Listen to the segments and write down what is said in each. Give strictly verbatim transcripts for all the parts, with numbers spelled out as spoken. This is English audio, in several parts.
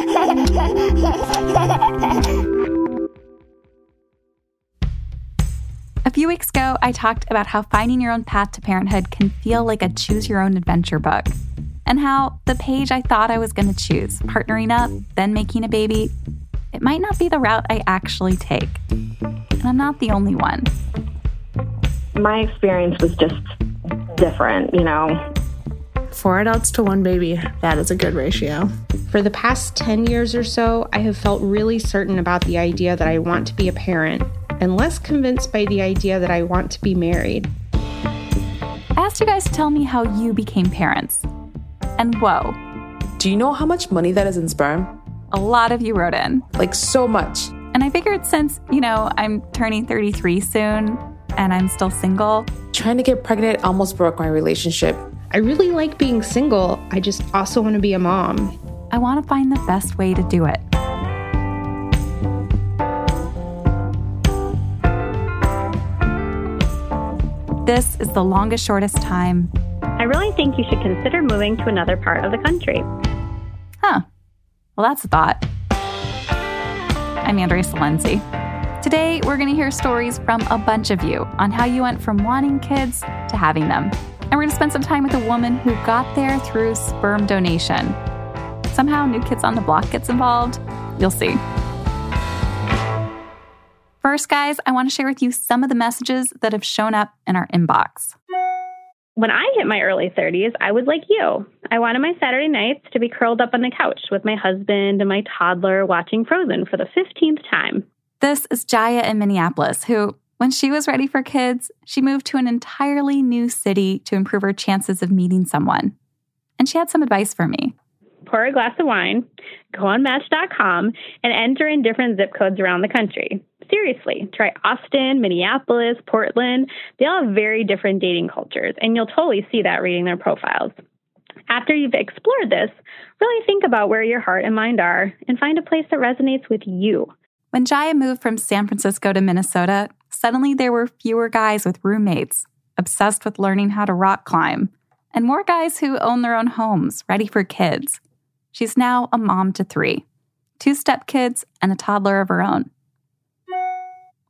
A few weeks ago, I talked about how finding your own path to parenthood can feel like a choose-your-own-adventure book, and how the page I thought I was going to choose, partnering up, then making a baby, it might not be the route I actually take. And I'm not the only one. My experience was just different, you know. Four adults to one baby, that is a good ratio. For the past ten years or so, I have felt really certain about the idea that I want to be a parent, and less convinced by the idea that I want to be married. I asked you guys to tell me how you became parents. And whoa. Do you know how much money that is in sperm? A lot of you wrote in. Like, so much. And I figured since, you know, I'm turning thirty-three soon, and I'm still single. Trying to get pregnant almost broke my relationship. I really like being single. I just also want to be a mom. I want to find the best way to do it. This is The Longest Shortest Time. I really think you should consider moving to another part of the country. Huh. Well, that's a thought. I'm Andrea Salenzi. Today, we're going to hear stories from a bunch of you on how you went from wanting kids to having them. And we're going to spend some time with a woman who got there through sperm donation. Somehow New Kids on the Block gets involved. You'll see. First, guys, I want to share with you some of the messages that have shown up in our inbox. When I hit my early thirties, I was like you. I wanted my Saturday nights to be curled up on the couch with my husband and my toddler watching Frozen for the fifteenth time. This is Jaya in Minneapolis, who, when she was ready for kids, she moved to an entirely new city to improve her chances of meeting someone. And she had some advice for me. Pour a glass of wine, go on Match dot com, and enter in different zip codes around the country. Seriously, try Austin, Minneapolis, Portland. They all have very different dating cultures, and you'll totally see that reading their profiles. After you've explored this, really think about where your heart and mind are and find a place that resonates with you. When Jaya moved from San Francisco to Minnesota, suddenly there were fewer guys with roommates, obsessed with learning how to rock climb, and more guys who own their own homes, ready for kids. She's now a mom to three, two stepkids and a toddler of her own.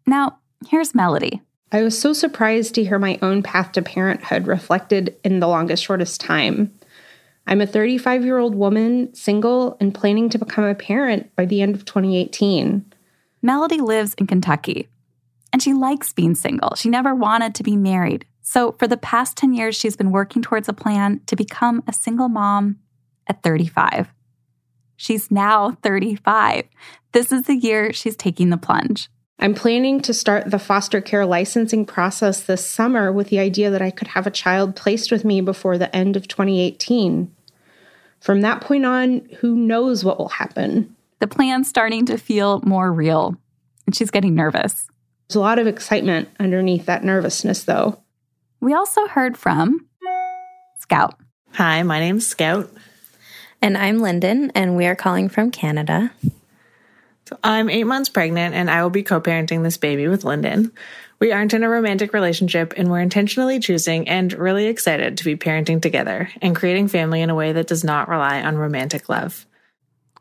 Now, here's Melody. I was so surprised to hear my own path to parenthood reflected in The Longest Shortest Time. I'm a thirty-five-year-old woman, single, and planning to become a parent by the end of twenty eighteen. Melody lives in Kentucky, and she likes being single. She never wanted to be married. So for the past ten years, she's been working towards a plan to become a single mom at thirty-five. She's now thirty-five. This is the year she's taking the plunge. I'm planning to start the foster care licensing process this summer with the idea that I could have a child placed with me before the end of twenty eighteen. From that point on, who knows what will happen? The plan's starting to feel more real, and she's getting nervous. There's a lot of excitement underneath that nervousness, though. We also heard from Scout. Hi, my name's Scout. And I'm Lyndon, and we are calling from Canada. So I'm eight months pregnant, and I will be co-parenting this baby with Lyndon. We aren't in a romantic relationship, and we're intentionally choosing and really excited to be parenting together and creating family in a way that does not rely on romantic love.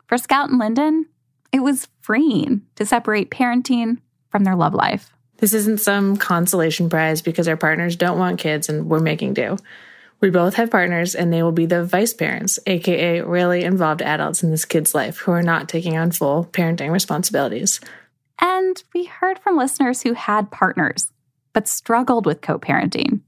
For Scout and Lyndon, it was freeing to separate parenting from their love life. This isn't some consolation prize because our partners don't want kids and we're making do. We both have partners, and they will be the vice parents, a k a really involved adults in this kid's life who are not taking on full parenting responsibilities. And we heard from listeners who had partners, but struggled with co-parenting.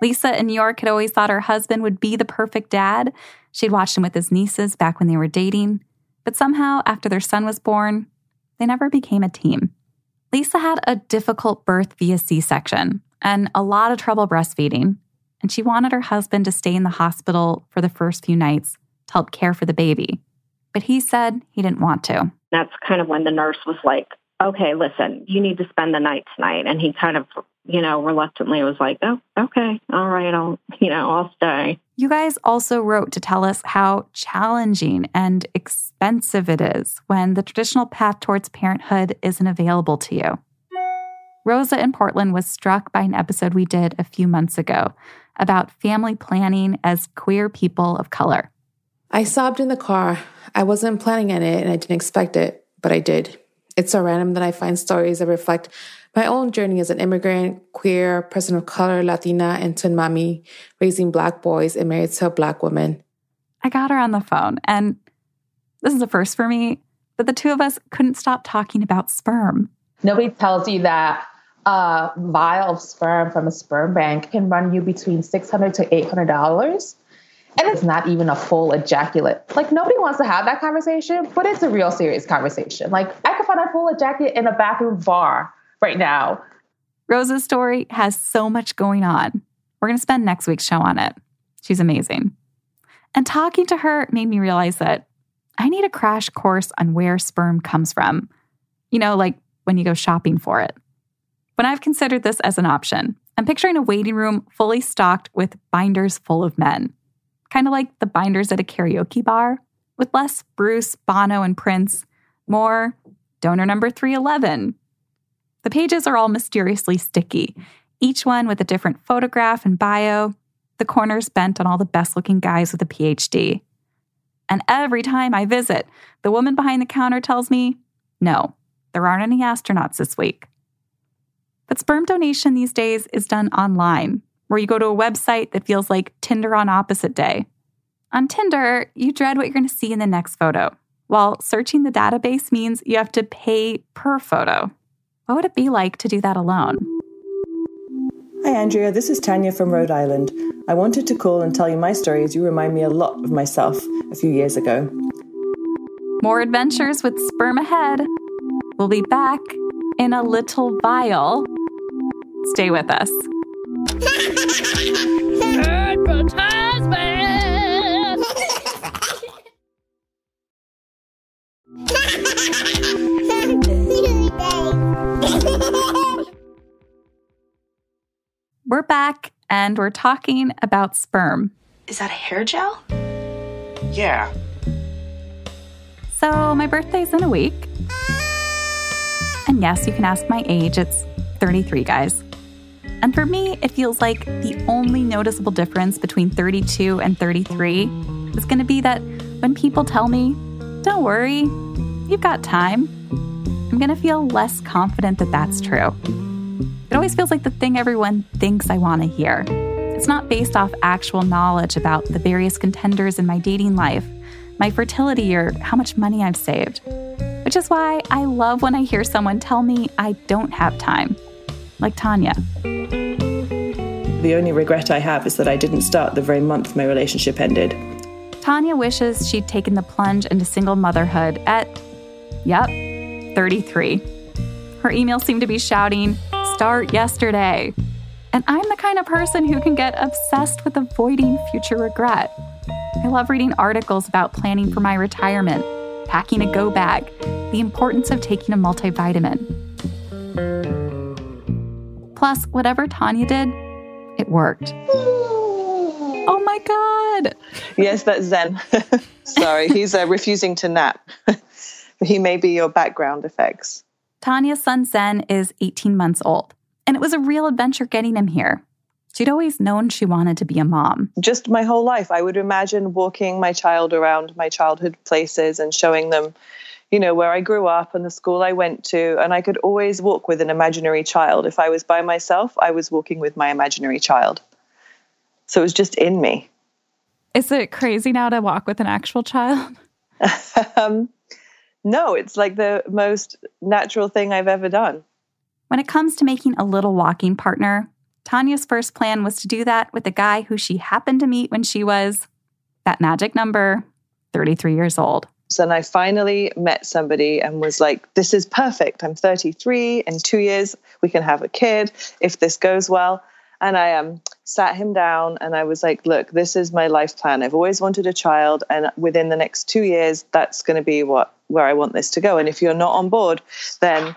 Lisa in New York had always thought her husband would be the perfect dad. She'd watched him with his nieces back when they were dating. But somehow, after their son was born, they never became a team. Lisa had a difficult birth via C-section and a lot of trouble breastfeeding. And she wanted her husband to stay in the hospital for the first few nights to help care for the baby. But he said he didn't want to. That's kind of when the nurse was like, okay, listen, you need to spend the night tonight. And he kind of, you know, reluctantly was like, oh, okay, all right, I'll, you know, I'll stay. You guys also wrote to tell us how challenging and expensive it is when the traditional path towards parenthood isn't available to you. Rosa in Portland was struck by an episode we did a few months ago about family planning as queer people of color. I sobbed in the car. I wasn't planning on it and I didn't expect it, but I did. It's so random that I find stories that reflect my own journey as an immigrant, queer, person of color, Latina, and twin mommy, raising Black boys and married to a Black woman. I got her on the phone, and this is a first for me, but the two of us couldn't stop talking about sperm. Nobody tells you that a vial of sperm from a sperm bank can run you between six hundred dollars to eight hundred dollars. And it's not even a full ejaculate. Like, nobody wants to have that conversation, but it's a real serious conversation. Like, I could find a full ejaculate in a bathroom bar right now. Rosa's story has so much going on. We're going to spend next week's show on it. She's amazing. And talking to her made me realize that I need a crash course on where sperm comes from. You know, like when you go shopping for it. When I've considered this as an option, I'm picturing a waiting room fully stocked with binders full of men. Kind of like the binders at a karaoke bar, with less Bruce, Bono, and Prince, more donor number three eleven. The pages are all mysteriously sticky, each one with a different photograph and bio, the corners bent on all the best-looking guys with a P H D. And every time I visit, the woman behind the counter tells me, no, there aren't any astronauts this week. But sperm donation these days is done online, where you go to a website that feels like Tinder on opposite day. On Tinder, you dread what you're going to see in the next photo, while searching the database means you have to pay per photo. What would it be like to do that alone? Hi, Andrea. This is Tanya from Rhode Island. I wanted to call and tell you my story as you remind me a lot of myself a few years ago. More adventures with sperm ahead. We'll be back in a little vial. Stay with us. Advertisement! We're back, and we're talking about sperm. Is that a hair gel? Yeah. So, my birthday's in a week. And yes, you can ask my age. It's thirty-three, guys. And for me, it feels like the only noticeable difference between thirty-two and thirty-three is going to be that when people tell me, don't worry, you've got time, I'm going to feel less confident that that's true. It always feels like the thing everyone thinks I want to hear. It's not based off actual knowledge about the various contenders in my dating life, my fertility, or how much money I've saved. Which is why I love when I hear someone tell me I don't have time. Like Tanya. The only regret I have is that I didn't start the very month my relationship ended. Tanya wishes she'd taken the plunge into single motherhood at, yep, thirty-three. Her emails seem to be shouting, start yesterday. And I'm the kind of person who can get obsessed with avoiding future regret. I love reading articles about planning for my retirement, packing a go bag, the importance of taking a multivitamin. Plus, whatever Tanya did, it worked. Oh my God. Yes, that's Zen. Sorry, he's uh, refusing to nap. He may be your background effects. Tanya's son Zen is eighteen months old, and it was a real adventure getting him here. She'd always known she wanted to be a mom. Just my whole life, I would imagine walking my child around my childhood places and showing them, you know, where I grew up and the school I went to, and I could always walk with an imaginary child. If I was by myself, I was walking with my imaginary child. So it was just in me. Is it crazy now to walk with an actual child? um, no, it's like the most natural thing I've ever done. When it comes to making a little walking partner, Tanya's first plan was to do that with a guy who she happened to meet when she was, that magic number, thirty-three years old. And I finally met somebody and was like, this is perfect. I'm thirty-three. In two years, we can have a kid if this goes well. And I um, sat him down and I was like, look, this is my life plan. I've always wanted a child. And within the next two years, that's going to be what where I want this to go. And if you're not on board, then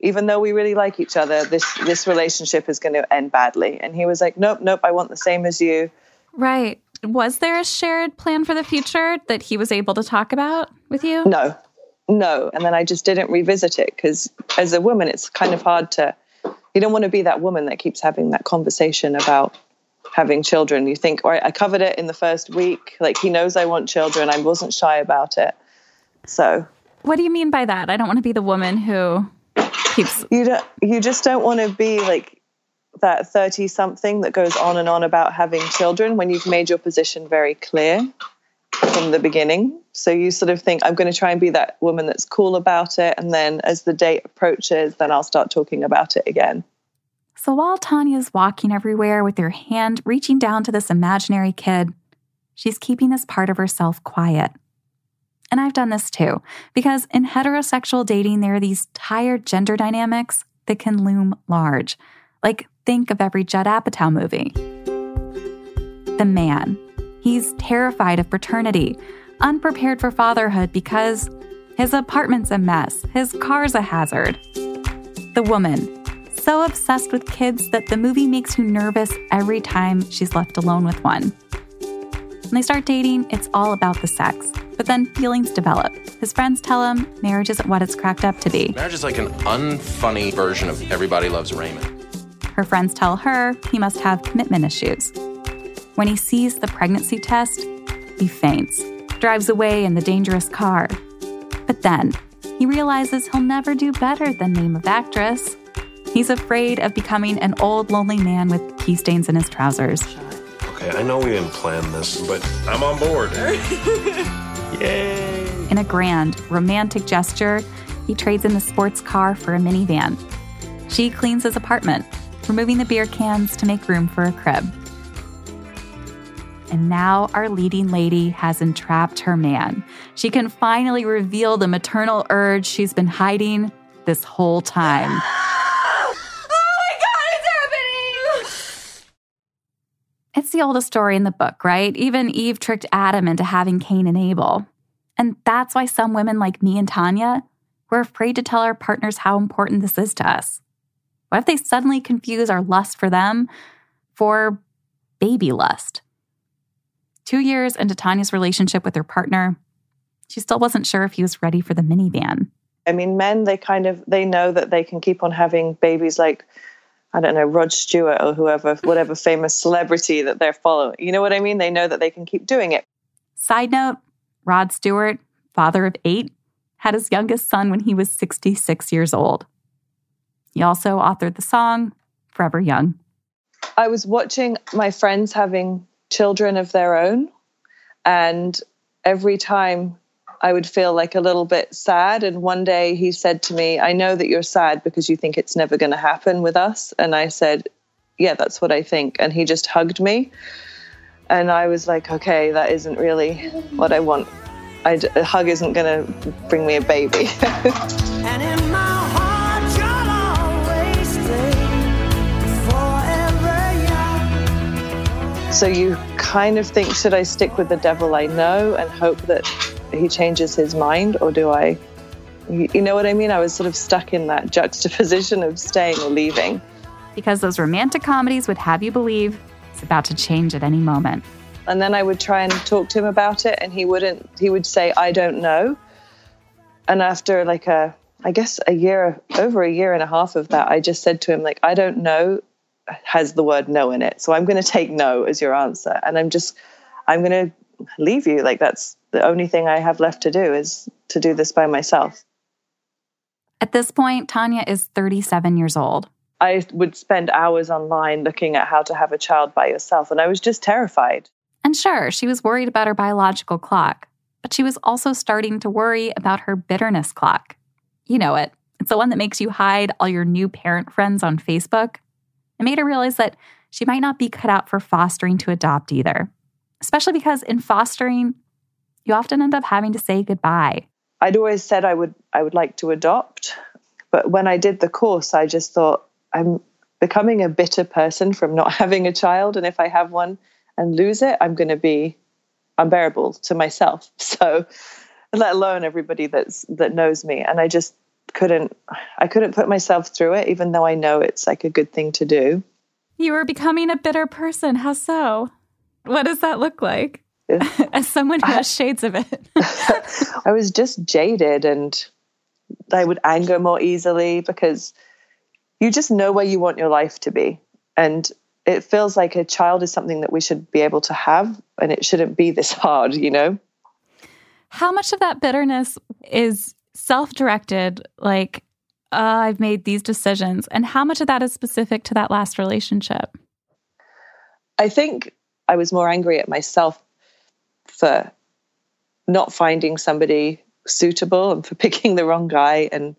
even though we really like each other, this, this relationship is going to end badly. And he was like, nope, nope, I want the same as you. Right. Was there a shared plan for the future that he was able to talk about with you? No, no. And then I just didn't revisit it because as a woman, it's kind of hard to, you don't want to be that woman that keeps having that conversation about having children. You think, all right, I covered it in the first week. Like, he knows I want children. I wasn't shy about it. So. What do you mean by that? I don't want to be the woman who keeps... You don't, you just don't want to be like that thirty-something that goes on and on about having children when you've made your position very clear from the beginning. So you sort of think, I'm going to try and be that woman that's cool about it. And then as the date approaches, then I'll start talking about it again. So while Tanya's walking everywhere with her hand reaching down to this imaginary kid, she's keeping this part of herself quiet. And I've done this too, because in heterosexual dating, there are these tired gender dynamics that can loom large. Like, think of every Judd Apatow movie. The man. He's terrified of paternity, unprepared for fatherhood because his apartment's a mess, his car's a hazard. The woman. So obsessed with kids that the movie makes you nervous every time she's left alone with one. When they start dating, it's all about the sex. But then feelings develop. His friends tell him marriage isn't what it's cracked up to be. Marriage is like an unfunny version of Everybody Loves Raymond. Her friends tell her he must have commitment issues. When he sees the pregnancy test, he faints, drives away in the dangerous car. But then he realizes he'll never do better than name of actress. He's afraid of becoming an old, lonely man with pee stains in his trousers. Okay, I know we didn't plan this, but I'm on board. Yay! In a grand, romantic gesture, he trades in the sports car for a minivan. She cleans his apartment, removing the beer cans to make room for a crib. And now our leading lady has entrapped her man. She can finally reveal the maternal urge she's been hiding this whole time. Oh my God, it's happening! It's the oldest story in the book, right? Even Eve tricked Adam into having Cain and Abel. And that's why some women like me and Tanya, we're afraid to tell our partners how important this is to us. What if they suddenly confuse our lust for them for baby lust? Two years into Tanya's relationship with her partner, she still wasn't sure if he was ready for the minivan. I mean, men, they kind of, they know that they can keep on having babies like, I don't know, Rod Stewart or whoever, whatever famous celebrity that they're following. You know what I mean? They know that they can keep doing it. Side note, Rod Stewart, father of eight, had his youngest son when he was sixty-six years old. He also authored the song, Forever Young. I was watching my friends having children of their own, and every time I would feel like a little bit sad. And one day he said to me, I know that you're sad because you think it's never going to happen with us. And I said, yeah, that's what I think. And he just hugged me, and I was like, okay, that isn't really what I want. I, a hug isn't going to bring me a baby. And in my heart you'll always stay forever young. So you kind of think, should I stick with the devil I know and hope that he changes his mind, or do I, you know what I mean? I was sort of stuck in that juxtaposition of staying or leaving. Because those romantic comedies would have you believe it's about to change at any moment. And then I would try and talk to him about it, and he wouldn't, he would say, I don't know. And after like a, I guess a year, over a year and a half of that, I just said to him, like, I don't know has the word no in it. So I'm going to take no as your answer. And I'm just, I'm going to leave you. Like, that's the only thing I have left to do is to do this by myself. At this point, Tanya is thirty-seven years old. I would spend hours online looking at how to have a child by yourself. And I was just terrified. And sure, she was worried about her biological clock, but she was also starting to worry about her bitterness clock. You know it. It's the one that makes you hide all your new parent friends on Facebook. It made her realize that she might not be cut out for fostering to adopt either, especially because in fostering, you often end up having to say goodbye. I'd always said I would I would like to adopt, but when I did the course, I just thought, I'm becoming a bitter person from not having a child, and if I have one and lose it, I'm going to be unbearable to myself, so let alone everybody that's that knows me. And I just couldn't, I couldn't put myself through it, even though I know it's like a good thing to do. You were becoming a bitter person. How so? What does that look like? As someone who has shades of it. I was just jaded, and I would anger more easily because you just know where you want your life to be. And it feels like a child is something that we should be able to have, and it shouldn't be this hard, you know? How much of that bitterness is self-directed, like, uh, I've made these decisions, and how much of that is specific to that last relationship? I think I was more angry at myself for not finding somebody suitable and for picking the wrong guy, and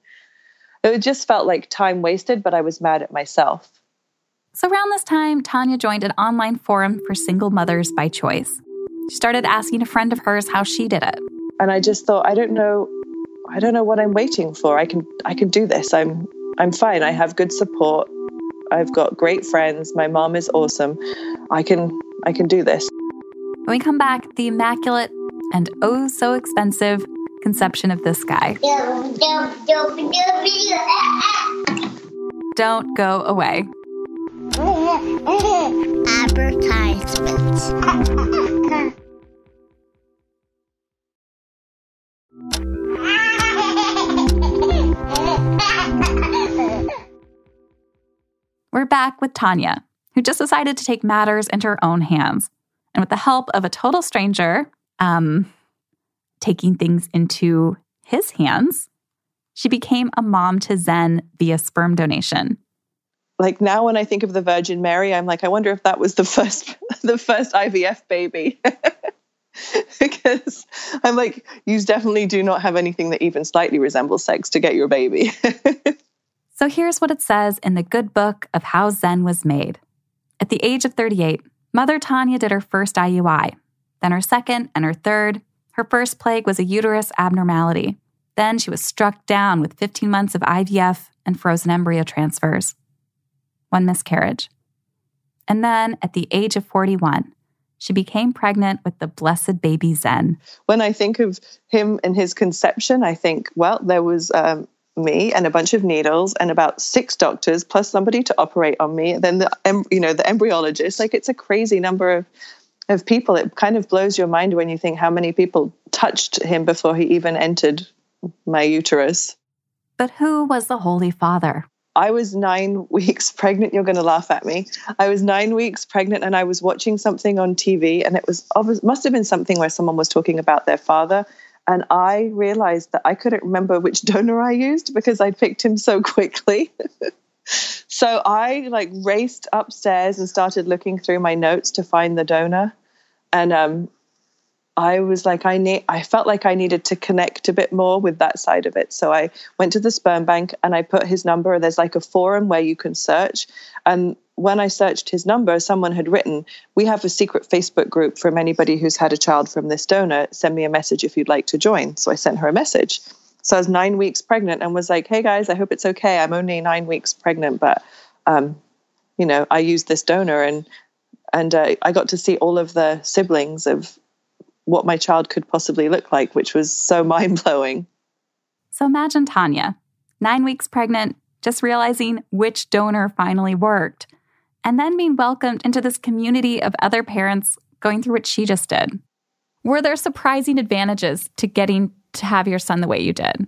it just felt like time wasted, but I was mad at myself. So around this time, Tanya joined an online forum for single mothers by choice. She started asking a friend of hers how she did it. And I just thought, I don't know, I don't know what I'm waiting for. I can I can do this. I'm I'm fine. I have good support. I've got great friends. My mom is awesome. I can I can do this. When we come back, the immaculate and oh so expensive conception of this guy. Don't, don't, don't, don't, don't go away. Advertisements. We're back with Tanya, who just decided to take matters into her own hands, and with the help of a total stranger, um, taking things into his hands, she became a mom to Zen via sperm donation. Like now when I think of the Virgin Mary, I'm like, I wonder if that was the first the first I V F baby. Because I'm like, you definitely do not have anything that even slightly resembles sex to get your baby. So here's what it says in the good book of how Zen was made. At the age of thirty-eight, Mother Tanya did her first I U I, then her second and her third. Her first plague was a uterus abnormality. Then she was struck down with fifteen months of I V F and frozen embryo transfers. One miscarriage. And then at the age of forty-one, she became pregnant with the blessed baby Zen. When I think of him and his conception, I think, well, there was um, me and a bunch of needles and about six doctors plus somebody to operate on me. And then, the, you know, the embryologist, like it's a crazy number of, of people. It kind of blows your mind when you think how many people touched him before he even entered my uterus. But who was the Holy Father? I was nine weeks pregnant. You're going to laugh at me. I was nine weeks pregnant and I was watching something on T V, and it was obvious, must have been something where someone was talking about their father. And I realized that I couldn't remember which donor I used because I picked him so quickly. So I like raced upstairs and started looking through my notes to find the donor. And um, I was like, I need, I felt like I needed to connect a bit more with that side of it. So I went to the sperm bank and I put his number. There's like a forum where you can search. And when I searched his number, someone had written, we have a secret Facebook group from anybody who's had a child from this donor. Send me a message if you'd like to join. So I sent her a message. So I was nine weeks pregnant and was like, hey guys, I hope it's okay. I'm only nine weeks pregnant, but, um, you know, I used this donor, and, and uh, I got to see all of the siblings of what my child could possibly look like, which was so mind-blowing. So imagine Tanya, nine weeks pregnant, just realizing which donor finally worked, and then being welcomed into this community of other parents going through what she just did. Were there surprising advantages to getting to have your son the way you did?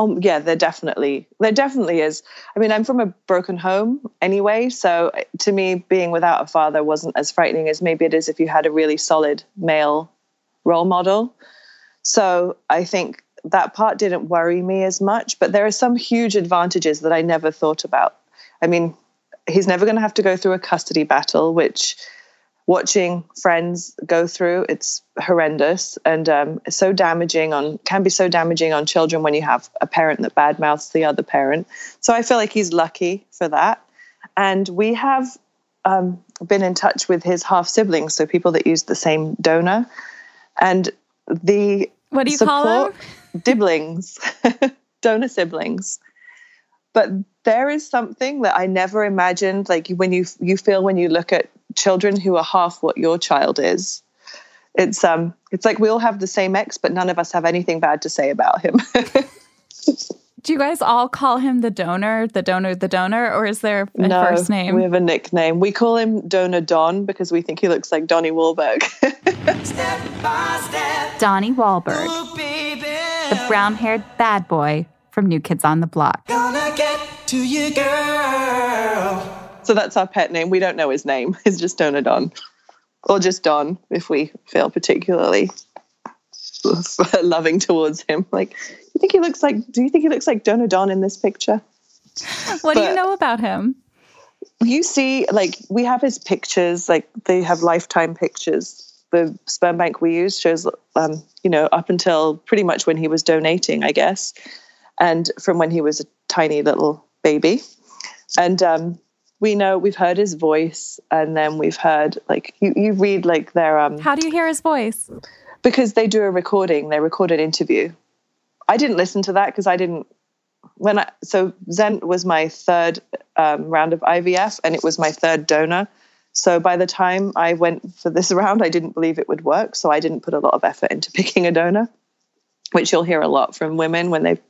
Oh, yeah, there definitely, there definitely is. I mean, I'm from a broken home anyway, so to me, being without a father wasn't as frightening as maybe it is if you had a really solid male role model. So I think that part didn't worry me as much, but there are some huge advantages that I never thought about. I mean, he's never going to have to go through a custody battle, which watching friends go through, it's horrendous and um, so damaging on can be so damaging on children when you have a parent that badmouths the other parent. So I feel like he's lucky for that. And we have um, been in touch with his half siblings, so people that use the same donor. And the what do you support, call them? Diblings, donor siblings. But there is something that I never imagined. Like when you you feel when you look at children who are half what your child is, it's um it's like we all have the same ex, but none of us have anything bad to say about him. Do you guys all call him the donor the donor the donor or is there a no, first name? We have a nickname. We call him Donor Don because we think he looks like Donnie Wahlberg. Step by step. Donnie Wahlberg, ooh, the brown-haired bad boy from New Kids on the Block. Gonna get to you, girl. So that's our pet name. We don't know his name. It's just Donor Don, or just Don if we feel particularly loving towards him. Like, do you think he looks like? Do you think he looks like Donor Don in this picture? What but, do you know about him? You see, like, we have his pictures. Like, they have lifetime pictures. The sperm bank we use shows, um, you know, up until pretty much when he was donating, I guess, and from when he was a tiny little baby. And um, we know, we've heard his voice, and then we've heard, like, you, you read, like, their... Um, How do you hear his voice? Because they do a recording. They record an interview. I didn't listen to that because I didn't... when I, So Zen was my third um, round of I V F, and it was my third donor. So by the time I went for this round, I didn't believe it would work, so I didn't put a lot of effort into picking a donor, which you'll hear a lot from women when they've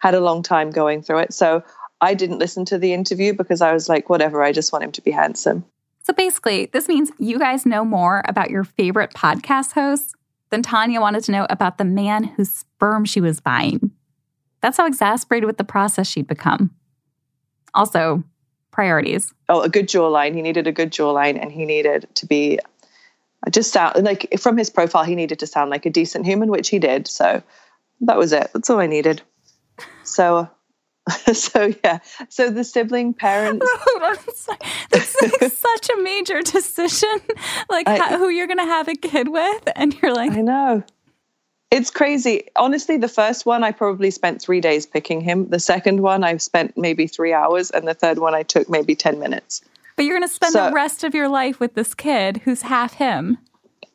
had a long time going through it. So I didn't listen to the interview because I was like, whatever, I just want him to be handsome. So basically, this means you guys know more about your favorite podcast hosts than Tanya wanted to know about the man whose sperm she was buying. That's how exasperated with the process she'd become. Also, priorities. Oh, a good jawline. He needed a good jawline, and he needed to be just sound like, from his profile, he needed to sound like a decent human, which he did. So that was it. That's all I needed. So, so yeah. So the sibling parents. That's like such a major decision, like I, how, who you're going to have a kid with, and you're like, I know. It's crazy. Honestly, the first one, I probably spent three days picking him. The second one, I've spent maybe three hours. And the third one, I took maybe ten minutes. But you're going to spend so, the rest of your life with this kid who's half him.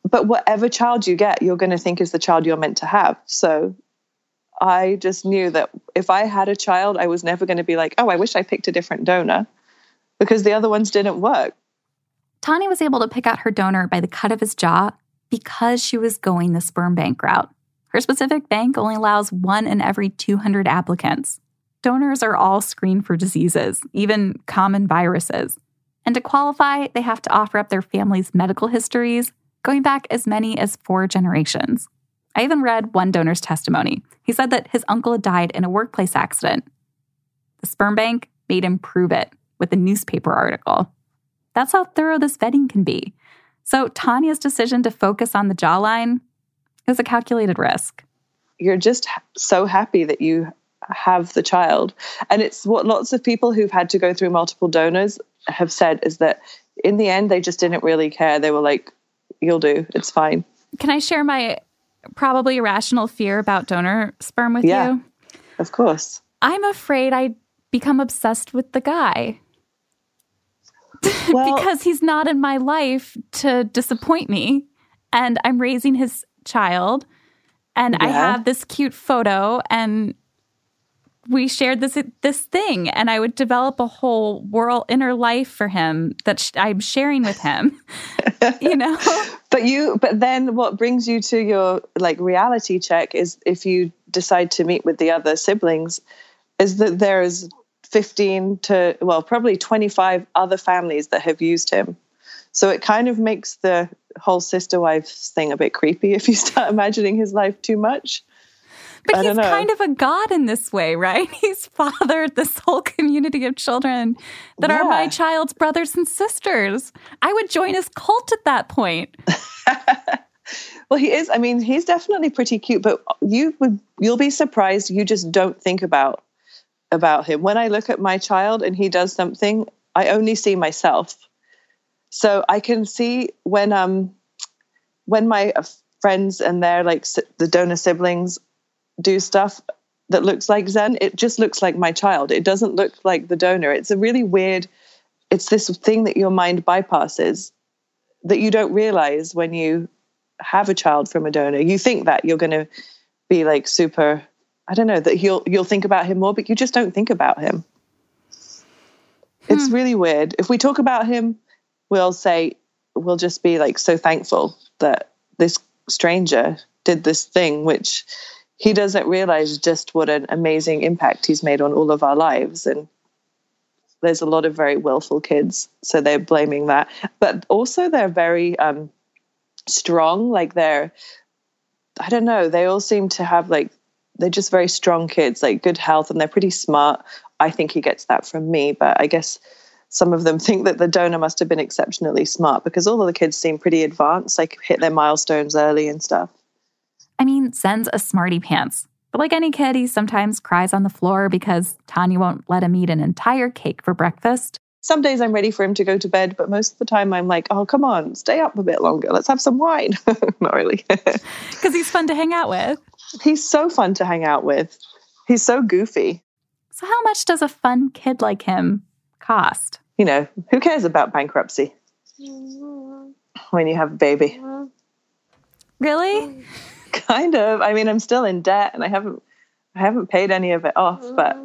But whatever child you get, you're going to think is the child you're meant to have. So I just knew that if I had a child, I was never going to be like, oh, I wish I picked a different donor, because the other ones didn't work. Tanya was able to pick out her donor by the cut of his jaw because she was going the sperm bank route. Her specific bank only allows one in every two hundred applicants. Donors are all screened for diseases, even common viruses. And to qualify, they have to offer up their family's medical histories, going back as many as four generations. I even read one donor's testimony. He said that his uncle had died in a workplace accident. The sperm bank made him prove it with a newspaper article. That's how thorough this vetting can be. So Tanya's decision to focus on the jawline, it was a calculated risk. You're just so happy that you have the child. And it's what lots of people who've had to go through multiple donors have said, is that in the end, they just didn't really care. They were like, you'll do. It's fine. Can I share my probably irrational fear about donor sperm with yeah, you? Yeah, of course. I'm afraid I'd become obsessed with the guy. Well, because he's not in my life to disappoint me. And I'm raising his child, and yeah. I have this cute photo, and we shared this this thing, and I would develop a whole world, inner life for him that sh- I'm sharing with him, you know. But you, but then what brings you to your like reality check is if you decide to meet with the other siblings, is that there is fifteen to well probably twenty-five other families that have used him. So it kind of makes the whole sister wives thing a bit creepy if you start imagining his life too much. But I he's kind of a god in this way, right? He's fathered this whole community of children that yeah. are my child's brothers and sisters. I would join his cult at that point. Well, he is. I mean, he's definitely pretty cute, but you would, you'll be surprised. You just don't think about, about him. When I look at my child and he does something, I only see myself. So I can see when um when my friends and their like si- the donor siblings do stuff that looks like Zen, it just looks like my child. It doesn't look like the donor. It's a really weird. It's this thing that your mind bypasses that you don't realize when you have a child from a donor. You think that you're going to be like super. I don't know that you'll you'll think about him more, but you just don't think about him. Hmm. It's really weird. If we talk about him, we'll say, we'll just be like so thankful that this stranger did this thing, which he doesn't realize just what an amazing impact he's made on all of our lives. And there's a lot of very willful kids, so they're blaming that. But also they're very um, strong, like they're, I don't know, they all seem to have like, they're just very strong kids, like good health, and they're pretty smart. I think he gets that from me, but I guess some of them think that the donor must have been exceptionally smart because all of the kids seem pretty advanced, like hit their milestones early and stuff. I mean, Zen's a smarty pants. But like any kid, he sometimes cries on the floor because Tanya won't let him eat an entire cake for breakfast. Some days I'm ready for him to go to bed, but most of the time I'm like, oh, come on, stay up a bit longer. Let's have some wine. Not really. Because he's fun to hang out with. He's so fun to hang out with. He's so goofy. So how much does a fun kid like him cost? You know, who cares about bankruptcy when you have a baby? Really? Kind of. I mean, I'm still in debt and I haven't I haven't paid any of it off, but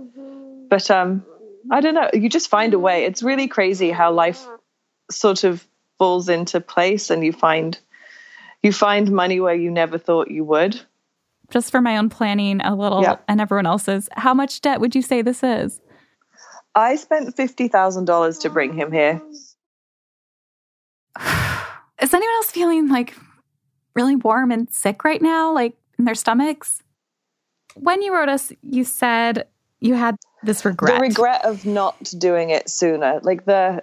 but um I don't know. You just find a way. It's really crazy how life sort of falls into place and you find you find money where you never thought you would. Just for my own planning a little yeah. and everyone else's, how much debt would you say this is? I spent fifty thousand dollars to bring him here. Is anyone else feeling like really warm and sick right now, like in their stomachs? When you wrote us, you said you had this regret. The regret of not doing it sooner. Like the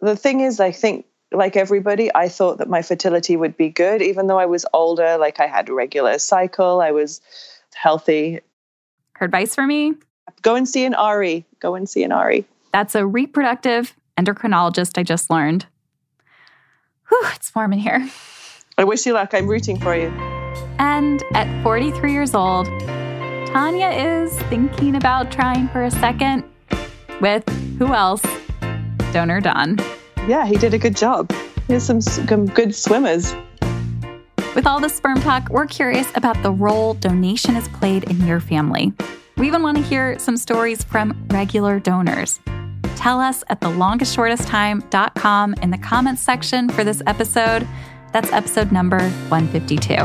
the thing is, I think, like everybody, I thought that my fertility would be good, even though I was older, like I had a regular cycle, I was healthy. Her advice for me? Go and see an R E. Go and see an R E. That's a reproductive endocrinologist, I just learned. Whew, it's warm in here. I wish you luck. I'm rooting for you. And at forty-three years old, Tanya is thinking about trying for a second with who else? Donor Don. Yeah, he did a good job. He has some, some good swimmers. With all this sperm talk, we're curious about the role donation has played in your family. We even want to hear some stories from regular donors. Tell us at the longest shortest time dot com in the comments section for this episode. That's episode number one fifty-two.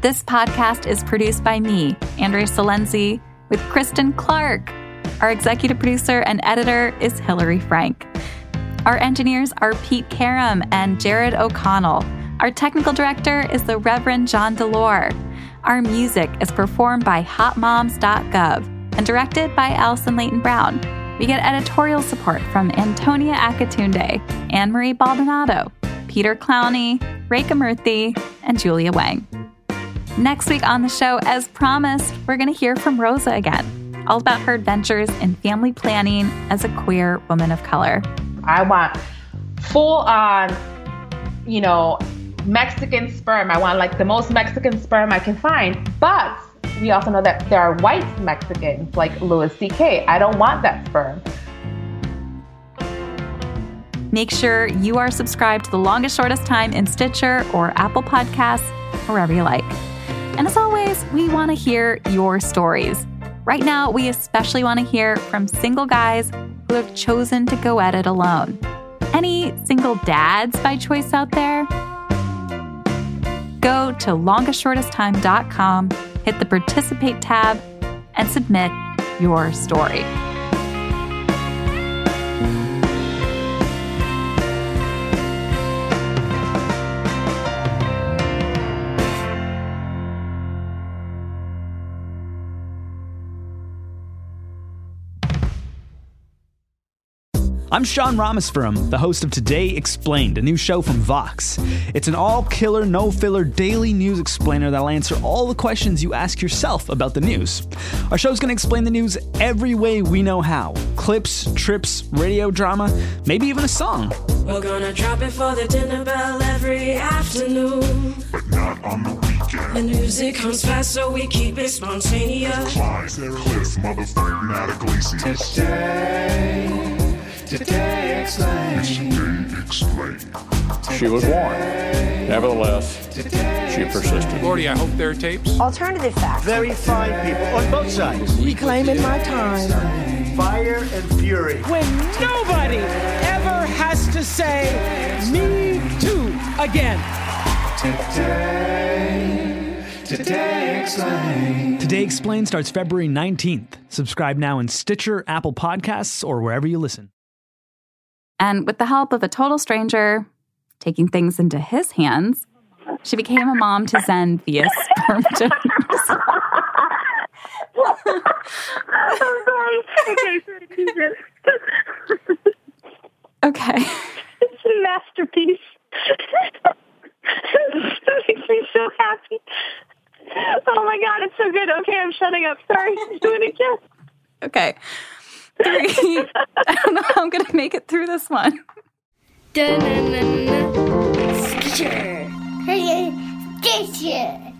This podcast is produced by me, Andrea Salenzi, with Kristen Clark. Our executive producer and editor is Hilary Frank. Our engineers are Pete Karam and Jared O'Connell. Our technical director is the Reverend John Delore. Our music is performed by hot moms dot gov and directed by Allison Layton Brown. We get editorial support from Antonia Acatunde, Anne-Marie Baldonado, Peter Clowney, Rekha Murthy, and Julia Wang. Next week on the show, as promised, we're going to hear from Rosa again, all about her adventures in family planning as a queer woman of color. I want full-on, you know, Mexican sperm. I want, like, the most Mexican sperm I can find, but we also know that there are white Mexicans like Louis C K. I don't want that sperm. Make sure you are subscribed to The Longest Shortest Time in Stitcher or Apple Podcasts, wherever you like. And as always, we want to hear your stories. Right now, we especially want to hear from single guys who have chosen to go at it alone. Any single dads by choice out there? Go to longest shortest time dot com, hit the Participate tab, and submit your story. I'm Sean Ramos, the host of Today, Explained, a new show from Vox. It's an all-killer, no-filler daily news explainer that'll answer all the questions you ask yourself about the news. Our show's going to explain the news every way we know how. Clips, trips, radio drama, maybe even a song. We're gonna drop it for the dinner bell every afternoon. But not on the weekend. The music comes fast, so we keep it spontaneous. Clyde, Sarah, Cliff, motherfucking Matt Iglesias. Today. Today explained. Today explained. She was warned. Nevertheless, she persisted. Lordy, I hope there are tapes. Alternative facts. Very fine people on both sides. Reclaiming my time. Fire and fury. When nobody ever has to say, me too, again. Today, today explained. Today Explained starts February nineteenth. Subscribe now in Stitcher, Apple Podcasts, or wherever you listen. And with the help of a total stranger taking things into his hands, she became a mom to Zen via sperm donors. I'm sorry. Okay, so okay. It's a masterpiece. That makes me so happy. Oh my God, it's so good. Okay, I'm shutting up. Sorry, do it again. Okay. Three. I don't know how I'm going to make it through this one. Skitcher. Skitcher.